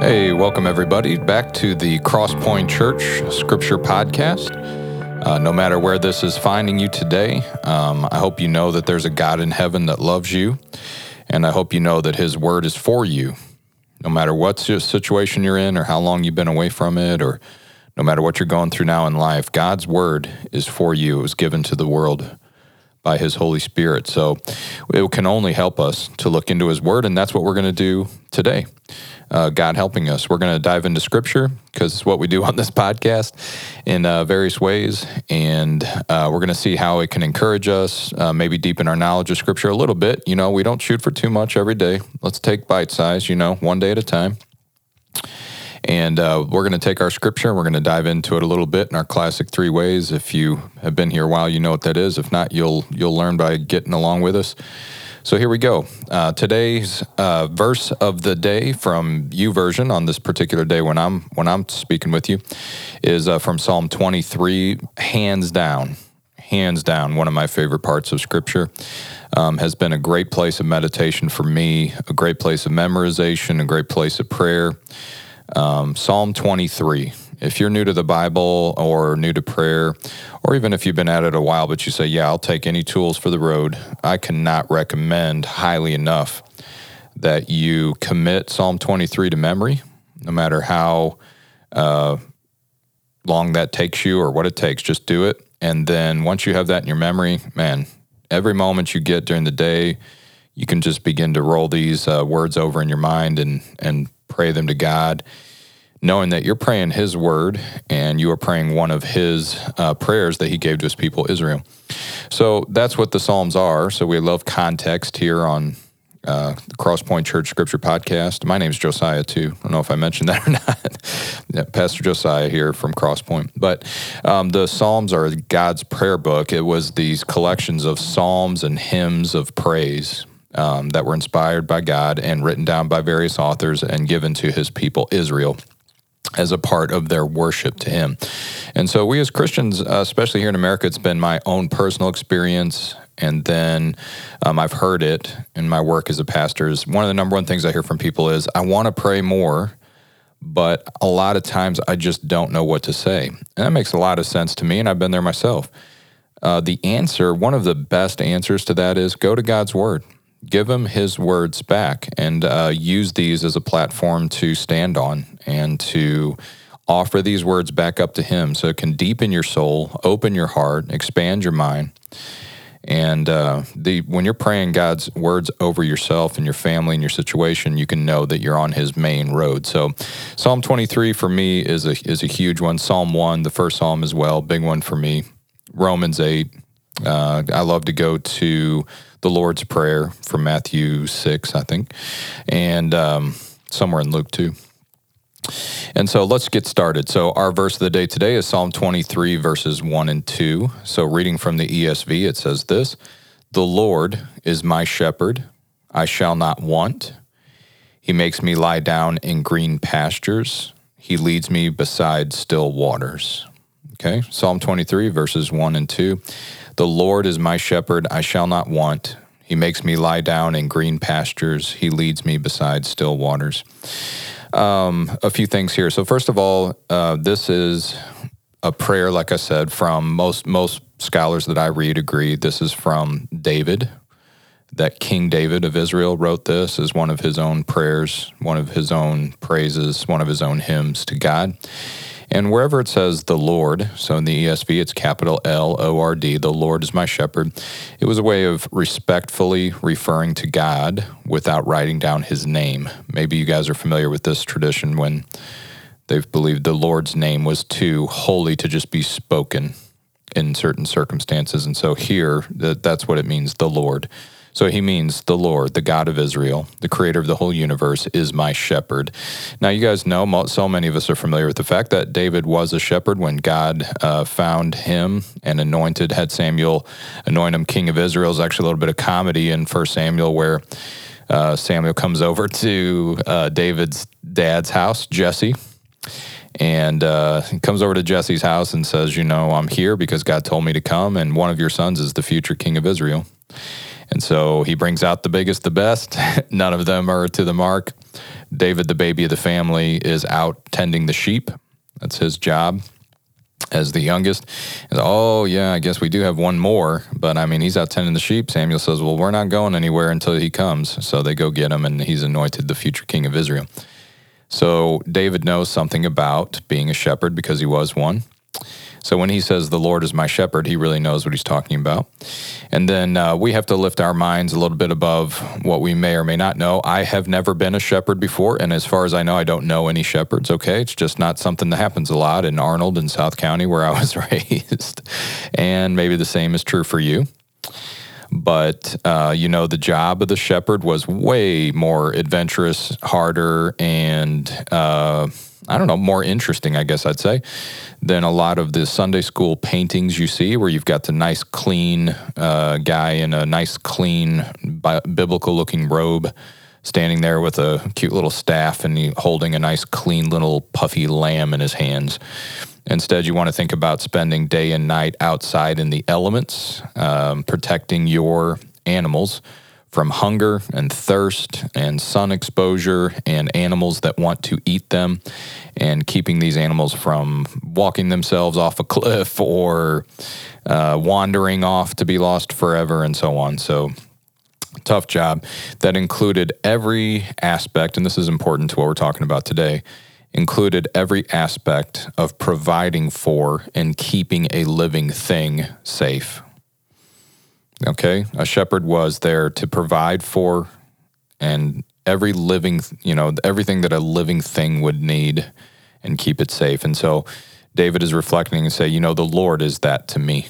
Hey, welcome everybody back to the Cross Point Church Scripture Podcast. No matter where this is finding you today, I hope you know that there's a God in heaven that loves you, and I hope you know that His Word is for you. No matter what situation you're in or how long you've been away from it, or no matter what you're going through now in life, God's Word is for you. It was given to the world by His Holy Spirit, so it can only help us to look into His Word, and that's what we're going to do today. God helping us. We're going to dive into Scripture because it's what we do on this podcast in various ways, and we're going to see how it can encourage us, maybe deepen our knowledge of Scripture a little bit. You know, we don't shoot for too much every day. Let's take bite size, you know, one day at a time. And we're going to take our Scripture and we're going to dive into it a little bit in our classic three ways. If you have been here a while, you know what that is. If not, you'll learn by getting along with us. So here we go. Today's verse of the day from YouVersion on this particular day when I'm speaking with you is from Psalm 23, hands down, one of my favorite parts of Scripture. Has been a great place of meditation for me, a great place of memorization, a great place of prayer. Psalm 23. If you're new to the Bible or new to prayer, or even if you've been at it a while, but you say, yeah, I'll take any tools for the road, I cannot recommend highly enough that you commit Psalm 23 to memory, no matter how long that takes you or what it takes, just do it. And then once you have that in your memory, man, every moment you get during the day, you can just begin to roll these words over in your mind and pray them to God, knowing that you're praying His Word and you are praying one of His prayers that He gave to His people, Israel. So that's what the Psalms are. So we love context here on the Cross Point Church Scripture Podcast. My name's Josiah, too. I don't know if I mentioned that or not. Yeah, Pastor Josiah here from Cross Point. But the Psalms are God's prayer book. It was these collections of psalms and hymns of praise that were inspired by God and written down by various authors and given to His people, Israel, as a part of their worship to Him. And so we as Christians, especially here in America, it's been my own personal experience, and then I've heard it in my work as a pastor. Is one of the number one things I hear from people is, I want to pray more, but a lot of times I just don't know what to say. And that makes a lot of sense to me, and I've been there myself. The answer, one of the best answers to that is go to God's Word. Give Him His words back and use these as a platform to stand on and to offer these words back up to Him so it can deepen your soul, open your heart, expand your mind. And when you're praying God's words over yourself and your family and your situation, you can know that you're on His main road. So Psalm 23 for me is a huge one. Psalm 1, the first Psalm as well, big one for me. Romans 8. I love to go to the Lord's Prayer from Matthew 6, I think, and somewhere in Luke 2. And so let's get started. So our verse of the day today is Psalm 23, verses 1 and 2. So reading from the ESV, it says this, "The Lord is my shepherd, I shall not want. He makes me lie down in green pastures. He leads me beside still waters." Okay, Psalm 23, verses 1 and 2. The Lord is my shepherd, I shall not want. He makes me lie down in green pastures. He leads me beside still waters. A few things here. So first of all, this is a prayer, like I said, from most scholars that I read agree. This is from David, that King David of Israel wrote this as one of his own prayers, one of his own praises, one of his own hymns to God. And wherever it says the Lord, so in the ESV, it's capital L-O-R-D, the Lord is my shepherd. It was a way of respectfully referring to God without writing down His name. Maybe you guys are familiar with this tradition when they've believed the Lord's name was too holy to just be spoken in certain circumstances. And so here, that's what it means, the Lord. So he means the Lord, the God of Israel, the creator of the whole universe, is my shepherd. Now, you guys know, so many of us are familiar with the fact that David was a shepherd when God found him and had Samuel anoint him king of Israel. There's actually a little bit of comedy in 1 Samuel where Samuel comes over to David's dad's house, Jesse, and he comes over to Jesse's house and says, you know, I'm here because God told me to come, and one of your sons is the future king of Israel. And so he brings out the biggest, the best. None of them are to the mark. David, the baby of the family, is out tending the sheep. That's his job as the youngest. Oh, yeah, I guess we do have one more, but I mean, he's out tending the sheep. Samuel says, well, we're not going anywhere until he comes. So they go get him, and he's anointed the future king of Israel. So David knows something about being a shepherd because he was one. So when he says, the Lord is my shepherd, he really knows what he's talking about. And then we have to lift our minds a little bit above what we may or may not know. I have never been a shepherd before, and as far as I know, I don't know any shepherds, okay? It's just not something that happens a lot in Arnold and South County where I was raised. And maybe the same is true for you. But, you know, the job of the shepherd was way more adventurous, harder, and... I don't know, more interesting, I guess I'd say, than a lot of the Sunday school paintings you see where you've got the nice, clean guy in a nice, clean, biblical-looking robe standing there with a cute little staff and holding a nice, clean, little puffy lamb in his hands. Instead, you want to think about spending day and night outside in the elements, protecting your animals from hunger and thirst and sun exposure and animals that want to eat them, and keeping these animals from walking themselves off a cliff or wandering off to be lost forever and so on. So tough job that included every aspect, and this is important to what we're talking about today, included every aspect of providing for and keeping a living thing safe. Okay, a shepherd was there to provide for and every living, you know, everything that a living thing would need and keep it safe. And so David is reflecting and say, you know, the Lord is that to me.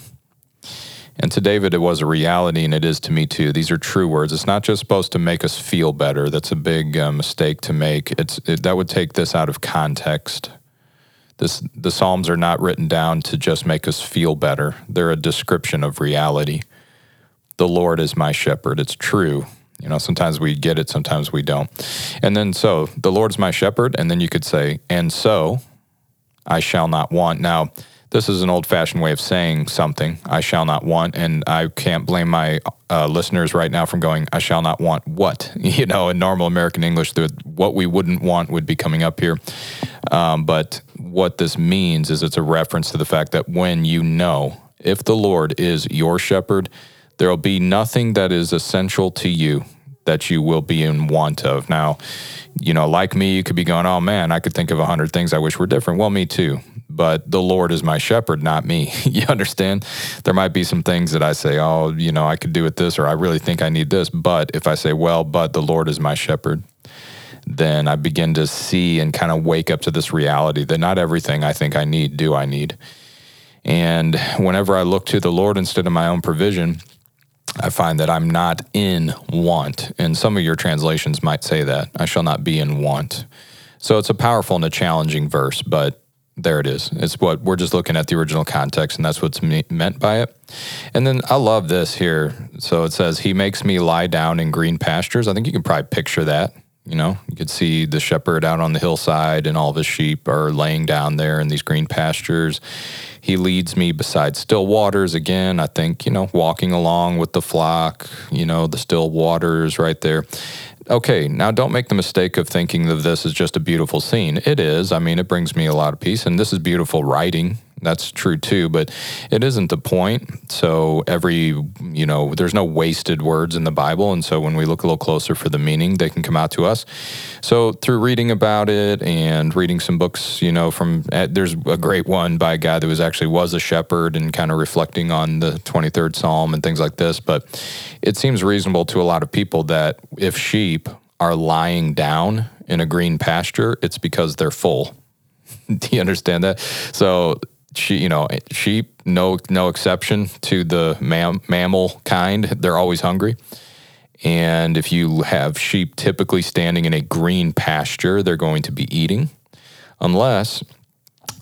And to David, it was a reality, and it is to me too. These are true words. It's not just supposed to make us feel better. That's a big mistake to make. That would take this out of context. The Psalms are not written down to just make us feel better. They're a description of reality. The Lord is my shepherd. It's true. You know, sometimes we get it, sometimes we don't. And then so, the Lord's my shepherd, and then you could say, and so, I shall not want. Now, this is an old-fashioned way of saying something, I shall not want, and I can't blame my listeners right now from going, I shall not want what? You know, in normal American English, what we wouldn't want would be coming up here. But what this means is it's a reference to the fact that when you know, if the Lord is your shepherd, there will be nothing that is essential to you that you will be in want of. Now, you know, like me, you could be going, oh man, I could think of 100 things I wish were different. Well, me too, but the Lord is my shepherd, not me. You understand? There might be some things that I say, oh, you know, I could do with this, or I really think I need this. But if I say, well, but the Lord is my shepherd, then I begin to see and kind of wake up to this reality that not everything I think I need do I need. And whenever I look to the Lord instead of my own provision, I find that I'm not in want, and some of your translations might say that. I shall not be in want. So it's a powerful and a challenging verse, but there it is. It's what we're just looking at the original context, and that's what's meant by it. And then I love this here. So it says, he makes me lie down in green pastures. I think you can probably picture that. You know, you could see the shepherd out on the hillside and all of his sheep are laying down there in these green pastures. He leads me beside still waters. Again, I think, you know, walking along with the flock, you know, the still waters right there. Okay, now don't make the mistake of thinking of this as just a beautiful scene. It is. I mean, it brings me a lot of peace, and this is beautiful writing. That's true too, but it isn't the point. So you know, there's no wasted words in the Bible. And so when we look a little closer for the meaning, they can come out to us. So through reading about it and reading some books, you know, there's a great one by a guy that was a shepherd and kind of reflecting on the 23rd Psalm and things like this. But it seems reasonable to a lot of people that if sheep are lying down in a green pasture, it's because they're full. Do you understand that? So sheep, no exception to the mammal kind. They're always hungry. And if you have sheep typically standing in a green pasture, they're going to be eating, unless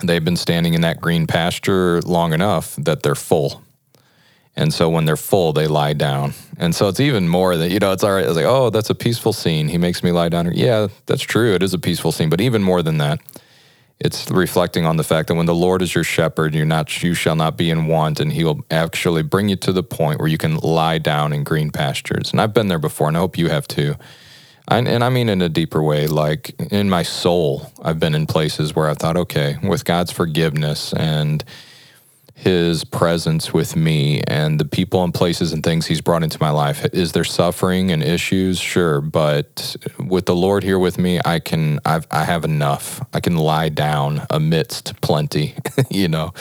they've been standing in that green pasture long enough that they're full. And so when they're full, they lie down. And so it's even more that, you know, it's all right. I was like, oh, that's a peaceful scene. He makes me lie down. Yeah, that's true. It is a peaceful scene. But even more than that, it's reflecting on the fact that when the Lord is your shepherd, you shall not be in want, and he will actually bring you to the point where you can lie down in green pastures. And I've been there before, and I hope you have too. And I mean in a deeper way, like in my soul, I've been in places where I thought, okay, with God's forgiveness and his presence with me and the people and places and things he's brought into my life, is there suffering and issues? Sure. But with the Lord here with me, I have enough. I can lie down amidst plenty, you know?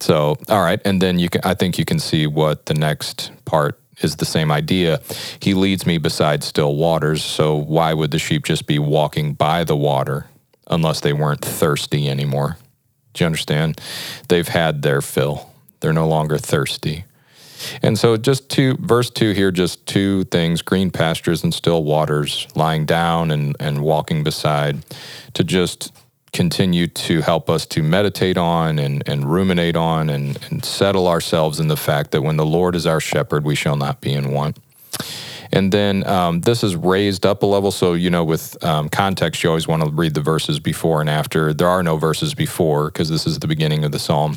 So, all right. And then I think you can see what the next part is the same idea. He leads me beside still waters, so why would the sheep just be walking by the water unless they weren't thirsty anymore? Do you understand? They've had their fill. They're no longer thirsty. And so just verse 2 here, just two things, green pastures and still waters, lying down and walking beside, to just continue to help us to meditate on and ruminate on and settle ourselves in the fact that when the Lord is our shepherd, we shall not be in want. And then this is raised up a level. So, you know, with context, you always want to read the verses before and after. There are no verses before because this is the beginning of the psalm.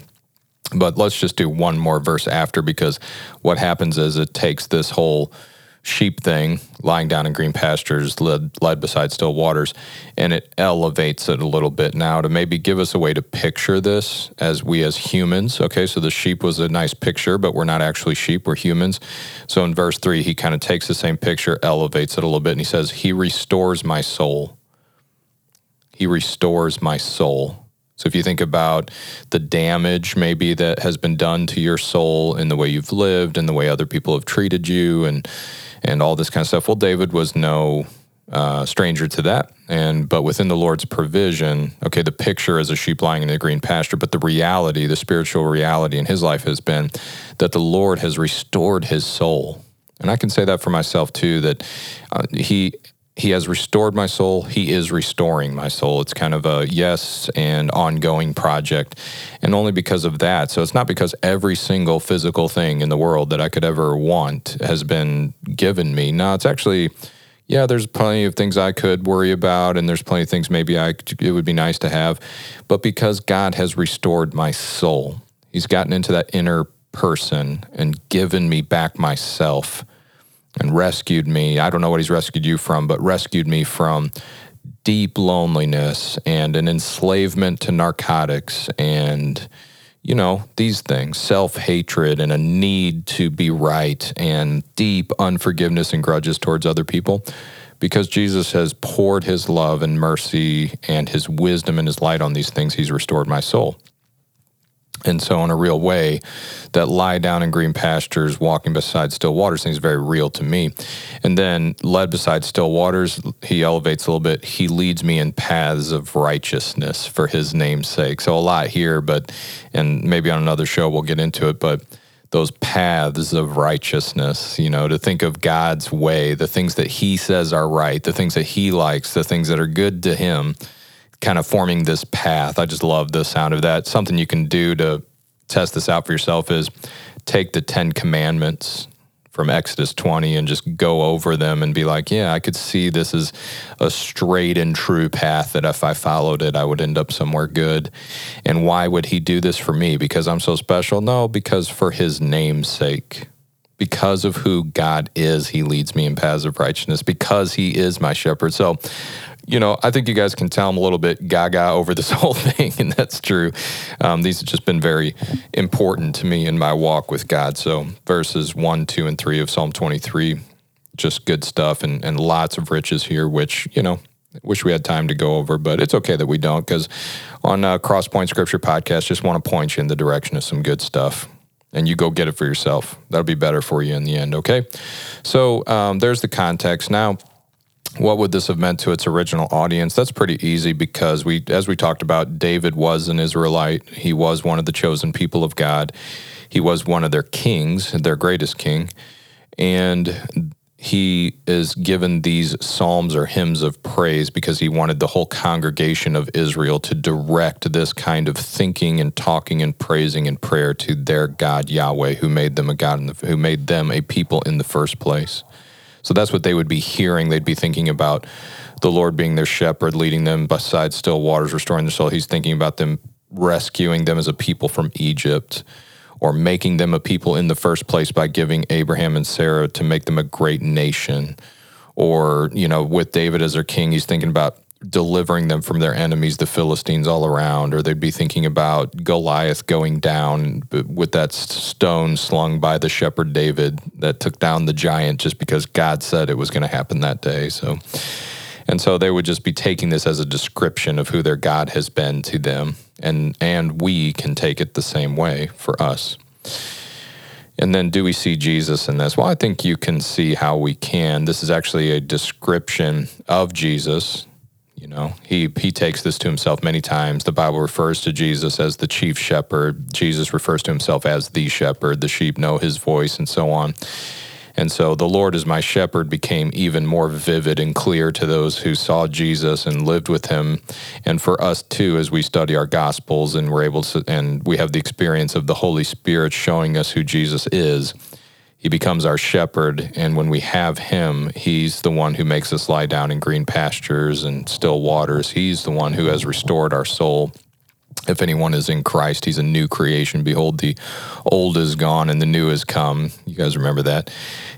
But let's just do one more verse after, because what happens is it takes this whole sheep thing, lying down in green pastures, led beside still waters, and it elevates it a little bit now to maybe give us a way to picture this as humans. Okay, so the sheep was a nice picture, but we're not actually sheep, we're humans. So in verse 3, he kind of takes the same picture, elevates it a little bit, and he says, he restores my soul. He restores my soul. So if you think about the damage maybe that has been done to your soul in the way you've lived and the way other people have treated you and all this kind of stuff. Well, David was no stranger to that, but within the Lord's provision, okay, the picture is a sheep lying in the green pasture, but the reality, the spiritual reality in his life has been that the Lord has restored his soul. And I can say that for myself too, that he has restored my soul. He is restoring my soul. It's kind of a yes and ongoing project, and only because of that. So it's not because every single physical thing in the world that I could ever want has been given me. No, it's actually, yeah, there's plenty of things I could worry about, and there's plenty of things maybe it would be nice to have, but because God has restored my soul, he's gotten into that inner person and given me back myself and rescued me. I don't know what he's rescued you from, but rescued me from deep loneliness and an enslavement to narcotics and, you know, these things, self-hatred and a need to be right and deep unforgiveness and grudges towards other people. Because Jesus has poured his love and mercy and his wisdom and his light on these things, he's restored my soul. And so in a real way, that lie down in green pastures, walking beside still waters seems very real to me. And then led beside still waters, he elevates a little bit. He leads me in paths of righteousness for his name's sake. So a lot here, and maybe on another show we'll get into it, but those paths of righteousness, you know, to think of God's way, the things that he says are right, the things that he likes, the things that are good to him, kind of forming this path. I just love the sound of that. Something you can do to test this out for yourself is take the 10 commandments from Exodus 20 and just go over them and be like, yeah, I could see this is a straight and true path that if I followed it, I would end up somewhere good. And why would he do this for me? Because I'm so special? No, because for his name's sake. Because of who God is, he leads me in paths of righteousness because he is my shepherd. So, you know, I think you guys can tell I'm a little bit gaga over this whole thing, and that's true. These have just been very important to me in my walk with God. So verses 1, 2, and 3 of Psalm 23, just good stuff and lots of riches here, which, you know, wish we had time to go over, but it's okay that we don't, because on Cross Point Scripture Podcast, just want to point you in the direction of some good stuff. And you go get it for yourself. That'll be better for you in the end, okay? So there's the context. Now, what would this have meant to its original audience? That's pretty easy because as we talked about, David was an Israelite. He was one of the chosen people of God. He was one of their kings, their greatest king. And he is given these psalms or hymns of praise because he wanted the whole congregation of Israel to direct this kind of thinking and talking and praising and prayer to their God, Yahweh, who made them a God, who made them a people in the first place. So that's what they would be hearing. They'd be thinking about the Lord being their shepherd, leading them beside still waters, restoring their soul. He's thinking about them rescuing them as a people from Egypt, or making them a people in the first place by giving Abraham and Sarah to make them a great nation, or, you know, with David as their king, he's thinking about delivering them from their enemies, the Philistines all around, or they'd be thinking about Goliath going down with that stone slung by the shepherd David that took down the giant just because God said it was going to happen that day. So they would just be taking this as a description of who their God has been to them, and we can take it the same way for us. And then do we see Jesus in this? Well, I think you can see how we can. This is actually a description of Jesus. You know, he takes this to himself many times. The Bible refers to Jesus as the chief shepherd. Jesus refers to himself as the shepherd. The sheep know his voice, and so on. And so the Lord is my shepherd became even more vivid and clear to those who saw Jesus and lived with him. And for us, too, as we study our Gospels and we're able to, and we have the experience of the Holy Spirit showing us who Jesus is, he becomes our shepherd, and when we have him, he's the one who makes us lie down in green pastures and still waters. He's the one who has restored our soul. If anyone is in Christ, he's a new creation. Behold, the old is gone and the new is come. You guys remember that?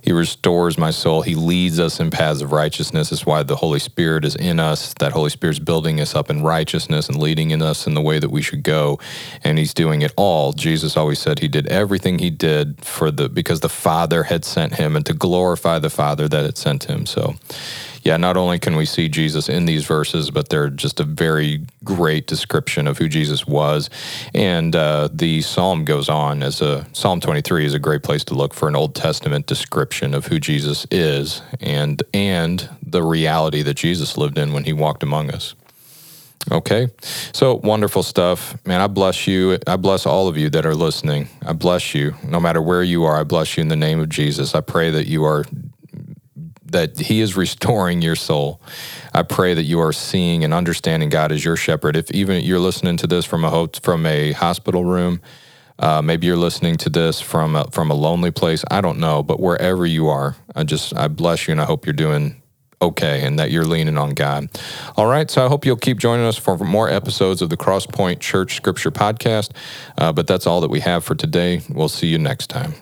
He restores my soul. He leads us in paths of righteousness. That's why the Holy Spirit is in us. That Holy Spirit's building us up in righteousness and leading in us in the way that we should go. And he's doing it all. Jesus always said he did everything he did because the Father had sent him, and to glorify the Father that had sent him. So, yeah, not only can we see Jesus in these verses, but they're just a very great description of who Jesus was. And the psalm goes on as Psalm 23 is a great place to look for an Old Testament description of who Jesus is and the reality that Jesus lived in when he walked among us. Okay, so wonderful stuff. Man, I bless you. I bless all of you that are listening. I bless you. No matter where you are, I bless you in the name of Jesus. I pray that you are that he is restoring your soul. I pray that you are seeing and understanding God as your shepherd. If even you're listening to this from a hospital room, maybe you're listening to this from a lonely place, I don't know, but wherever you are, I bless you, and I hope you're doing okay and that you're leaning on God. All right, so I hope you'll keep joining us for more episodes of the Cross Point Church Scripture Podcast, but that's all that we have for today. We'll see you next time.